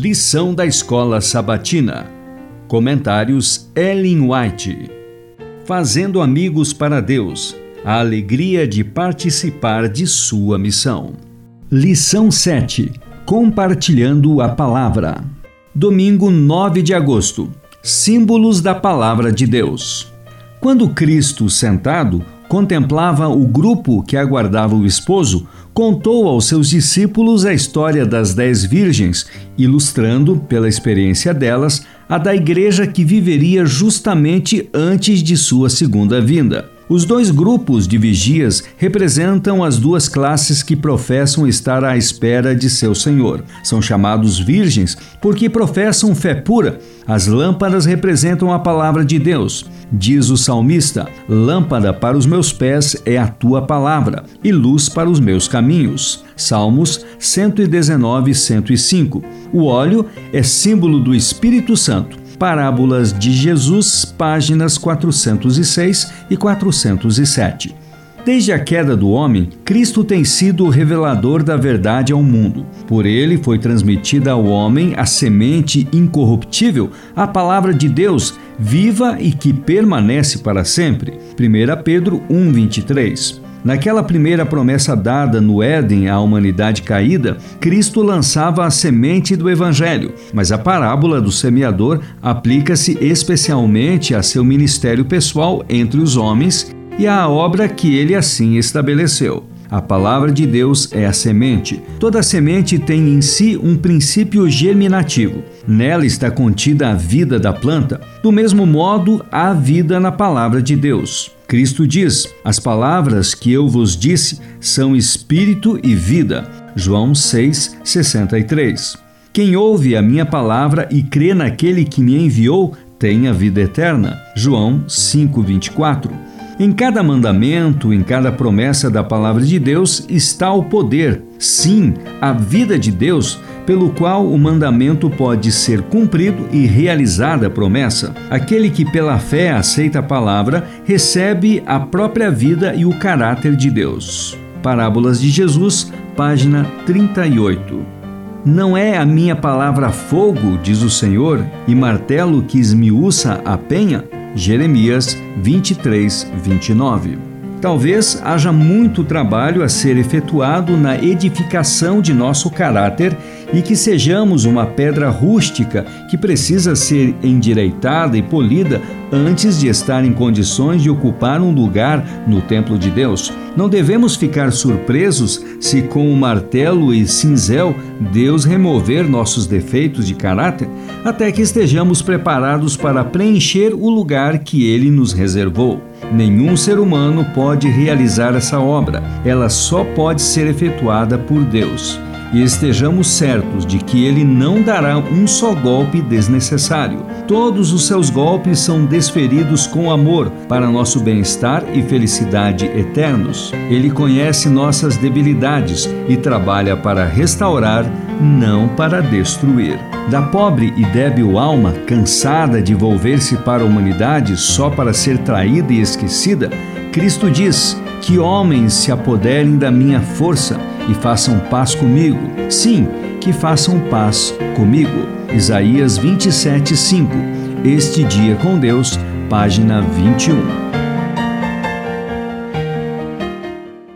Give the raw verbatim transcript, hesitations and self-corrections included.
Lição da Escola Sabatina. Comentários Ellen White. Fazendo amigos para Deus, a alegria de participar de sua missão. Lição sete. Compartilhando a palavra. Domingo nove de agosto. Símbolos da palavra de Deus. Quando Cristo, sentado, contemplava o grupo que aguardava o esposo, contou aos seus discípulos a história das dez virgens, ilustrando, pela experiência delas, a da igreja que viveria justamente antes de sua segunda vinda. Os dois grupos de vigias representam as duas classes que professam estar à espera de seu Senhor. São chamados virgens porque professam fé pura. As lâmpadas representam a palavra de Deus. Diz o salmista: lâmpada para os meus pés é a tua palavra e luz para os meus caminhos. Salmos cento e dezenove, cento e cinco. O óleo é símbolo do Espírito Santo. Parábolas de Jesus, páginas quatrocentos e seis e quatrocentos e sete. Desde a queda do homem, Cristo tem sido o revelador da verdade ao mundo. Por ele foi transmitida ao homem a semente incorruptível, a palavra de Deus, viva e que permanece para sempre. primeira Pedro um, vinte e três. Naquela primeira promessa dada no Éden à humanidade caída, Cristo lançava a semente do Evangelho, mas a parábola do semeador aplica-se especialmente a seu ministério pessoal entre os homens e à obra que ele assim estabeleceu. A palavra de Deus é a semente. Toda semente tem em si um princípio germinativo. Nela está contida a vida da planta. Do mesmo modo, há vida na palavra de Deus. Cristo diz: as palavras que eu vos disse são espírito e vida. João seis, sessenta e três. Quem ouve a minha palavra e crê naquele que me enviou tem a vida eterna. João cinco, vinte e quatro. Em cada mandamento, em cada promessa da palavra de Deus está o poder, sim, a vida de Deus, pelo qual o mandamento pode ser cumprido e realizada a promessa. Aquele que pela fé aceita a palavra, recebe a própria vida e o caráter de Deus. Parábolas de Jesus, página trinta e oito. Não é a minha palavra fogo, diz o Senhor, e martelo que esmiuça a penha? Jeremias vinte e três, vinte e nove. Talvez haja muito trabalho a ser efetuado na edificação de nosso caráter e que sejamos uma pedra rústica que precisa ser endireitada e polida antes de estar em condições de ocupar um lugar no templo de Deus. Não devemos ficar surpresos se com o martelo e cinzel Deus remover nossos defeitos de caráter até que estejamos preparados para preencher o lugar que Ele nos reservou. Nenhum ser humano pode realizar essa obra. Ela só pode ser efetuada por Deus. E estejamos certos de que Ele não dará um só golpe desnecessário. Todos os seus golpes são desferidos com amor para nosso bem-estar e felicidade eternos. Ele conhece nossas debilidades e trabalha para restaurar, não para destruir. Da pobre e débil alma, cansada de volver-se para a humanidade só para ser traída e esquecida, Cristo diz: que homens se apoderem da minha força e façam paz comigo. Sim, que façam paz comigo. Isaías vinte e sete, cinco. Este dia com Deus, página vinte e um.